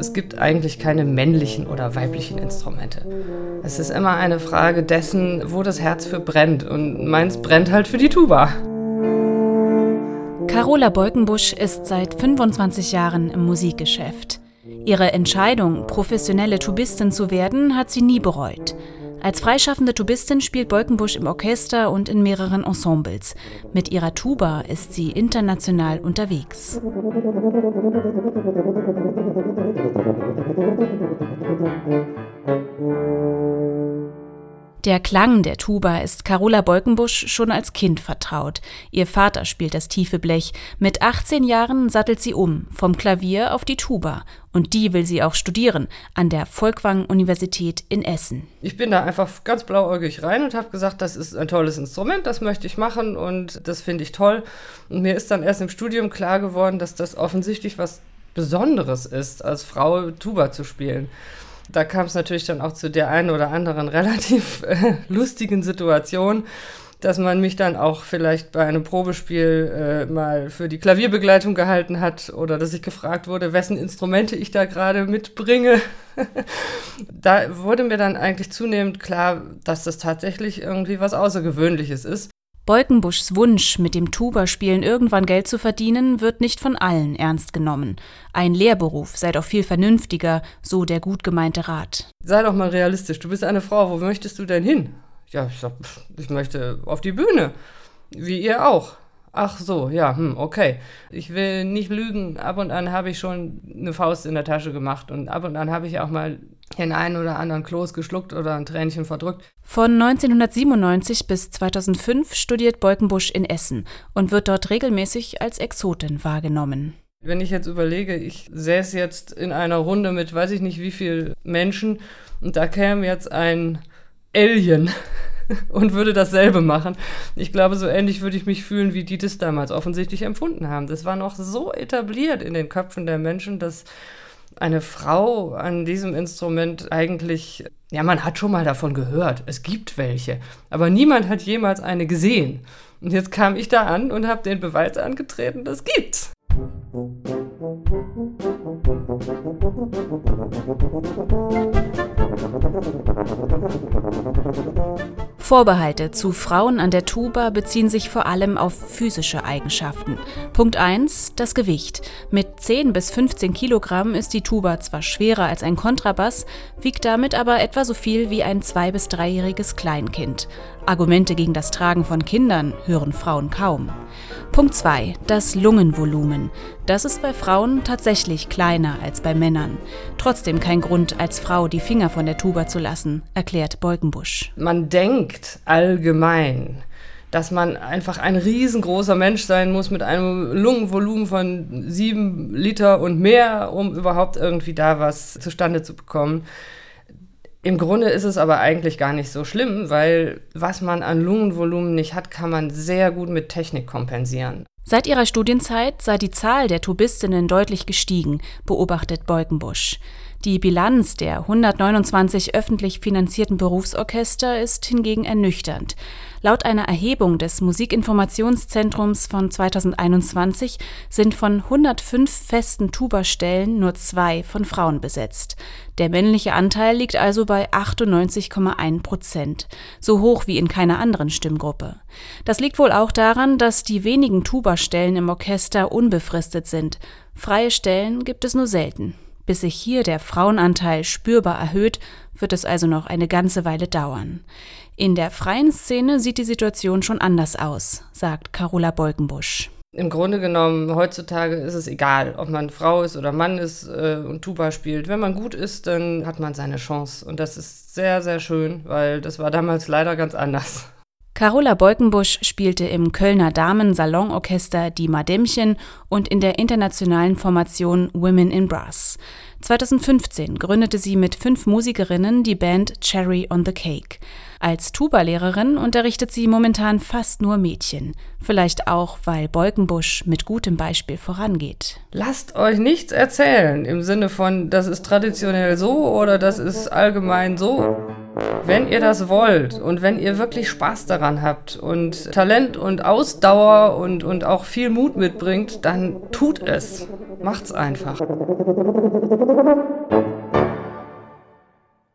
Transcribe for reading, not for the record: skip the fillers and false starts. Es gibt eigentlich keine männlichen oder weiblichen Instrumente. Es ist immer eine Frage dessen, wo das Herz für brennt. Und meins brennt halt für die Tuba. Carola Beukenbusch ist seit 25 Jahren im Musikgeschäft. Ihre Entscheidung, professionelle Tubistin zu werden, hat sie nie bereut. Als freischaffende Tubistin spielt Beukenbusch im Orchester und in mehreren Ensembles. Mit ihrer Tuba ist sie international unterwegs. Der Klang der Tuba ist Carola Beukenbusch schon als Kind vertraut. Ihr Vater spielt das tiefe Blech. Mit 18 Jahren sattelt sie um, vom Klavier auf die Tuba. Und die will sie auch studieren, an der Folkwang-Universität in Essen. Ich bin da einfach ganz blauäugig rein und habe gesagt, das ist ein tolles Instrument, das möchte ich machen und das finde ich toll. Und mir ist dann erst im Studium klar geworden, dass das offensichtlich was Besonderes ist, als Frau Tuba zu spielen. Da kam es natürlich dann auch zu der einen oder anderen relativ lustigen Situation, dass man mich dann auch vielleicht bei einem Probespiel mal für die Klavierbegleitung gehalten hat oder dass ich gefragt wurde, wessen Instrumente ich da gerade mitbringe. Da wurde mir dann eigentlich zunehmend klar, dass das tatsächlich irgendwie was Außergewöhnliches ist. Beukenbuschs Wunsch, mit dem Tuba-Spielen irgendwann Geld zu verdienen, wird nicht von allen ernst genommen. Ein Lehrberuf sei doch viel vernünftiger, so der gut gemeinte Rat. Sei doch mal realistisch, du bist eine Frau, wo möchtest du denn hin? Ja, ich sag, ich möchte auf die Bühne, wie ihr auch. Ach so, ja, okay. Ich will nicht lügen, ab und an habe ich schon eine Faust in der Tasche gemacht und ab und an habe ich auch mal den einen oder anderen Kloß geschluckt oder ein Tränchen verdrückt. Von 1997 bis 2005 studiert Beukenbusch in Essen und wird dort regelmäßig als Exotin wahrgenommen. Wenn ich jetzt überlege, ich säße jetzt in einer Runde mit weiß ich nicht wie viel Menschen und da käme jetzt ein Alien und würde dasselbe machen. Ich glaube, so ähnlich würde ich mich fühlen, wie die das damals offensichtlich empfunden haben. Das war noch so etabliert in den Köpfen der Menschen, dass eine Frau an diesem Instrument eigentlich, ja, man hat schon mal davon gehört, es gibt welche, aber niemand hat jemals eine gesehen. Und jetzt kam ich da an und habe den Beweis angetreten, das gibt's. Vorbehalte zu Frauen an der Tuba beziehen sich vor allem auf physische Eigenschaften. Punkt 1, das Gewicht. Mit 10 bis 15 Kilogramm ist die Tuba zwar schwerer als ein Kontrabass, wiegt damit aber etwa so viel wie ein 2- bis 3-jähriges Kleinkind. Argumente gegen das Tragen von Kindern hören Frauen kaum. Punkt 2, das Lungenvolumen. Das ist bei Frauen tatsächlich kleiner als bei Männern. Trotzdem kein Grund, als Frau die Finger von der Tuba zu lassen, erklärt Beukenbusch. Man denkt allgemein, dass man einfach ein riesengroßer Mensch sein muss mit einem Lungenvolumen von 7 Liter und mehr, um überhaupt irgendwie da was zustande zu bekommen. Im Grunde ist es aber eigentlich gar nicht so schlimm, weil was man an Lungenvolumen nicht hat, kann man sehr gut mit Technik kompensieren. Seit ihrer Studienzeit sei die Zahl der Tubistinnen deutlich gestiegen, beobachtet Beukenbusch. Die Bilanz der 129 öffentlich finanzierten Berufsorchester ist hingegen ernüchternd. Laut einer Erhebung des Musikinformationszentrums von 2021 sind von 105 festen Tuba-Stellen nur 2 von Frauen besetzt. Der männliche Anteil liegt also bei 98,1%, so hoch wie in keiner anderen Stimmgruppe. Das liegt wohl auch daran, dass die wenigen Tuba-Stellen im Orchester unbefristet sind. Freie Stellen gibt es nur selten. Bis sich hier der Frauenanteil spürbar erhöht, wird es also noch eine ganze Weile dauern. In der freien Szene sieht die Situation schon anders aus, sagt Carola Beukenbusch. Im Grunde genommen, heutzutage ist es egal, ob man Frau ist oder Mann ist und Tuba spielt. Wenn man gut ist, dann hat man seine Chance. Und das ist sehr, sehr schön, weil das war damals leider ganz anders. Carola Beukenbusch spielte im Kölner Damen-Salonorchester Die Madämchen und in der internationalen Formation Women in Brass. 2015 gründete sie mit 5 Musikerinnen die Band Cherry on the Cake. Als Tuba-Lehrerin unterrichtet sie momentan fast nur Mädchen. Vielleicht auch, weil Beukenbusch mit gutem Beispiel vorangeht. Lasst euch nichts erzählen im Sinne von, das ist traditionell so oder das ist allgemein so. Wenn ihr das wollt und wenn ihr wirklich Spaß daran habt und Talent und Ausdauer und auch viel Mut mitbringt, dann tut es. Macht's einfach.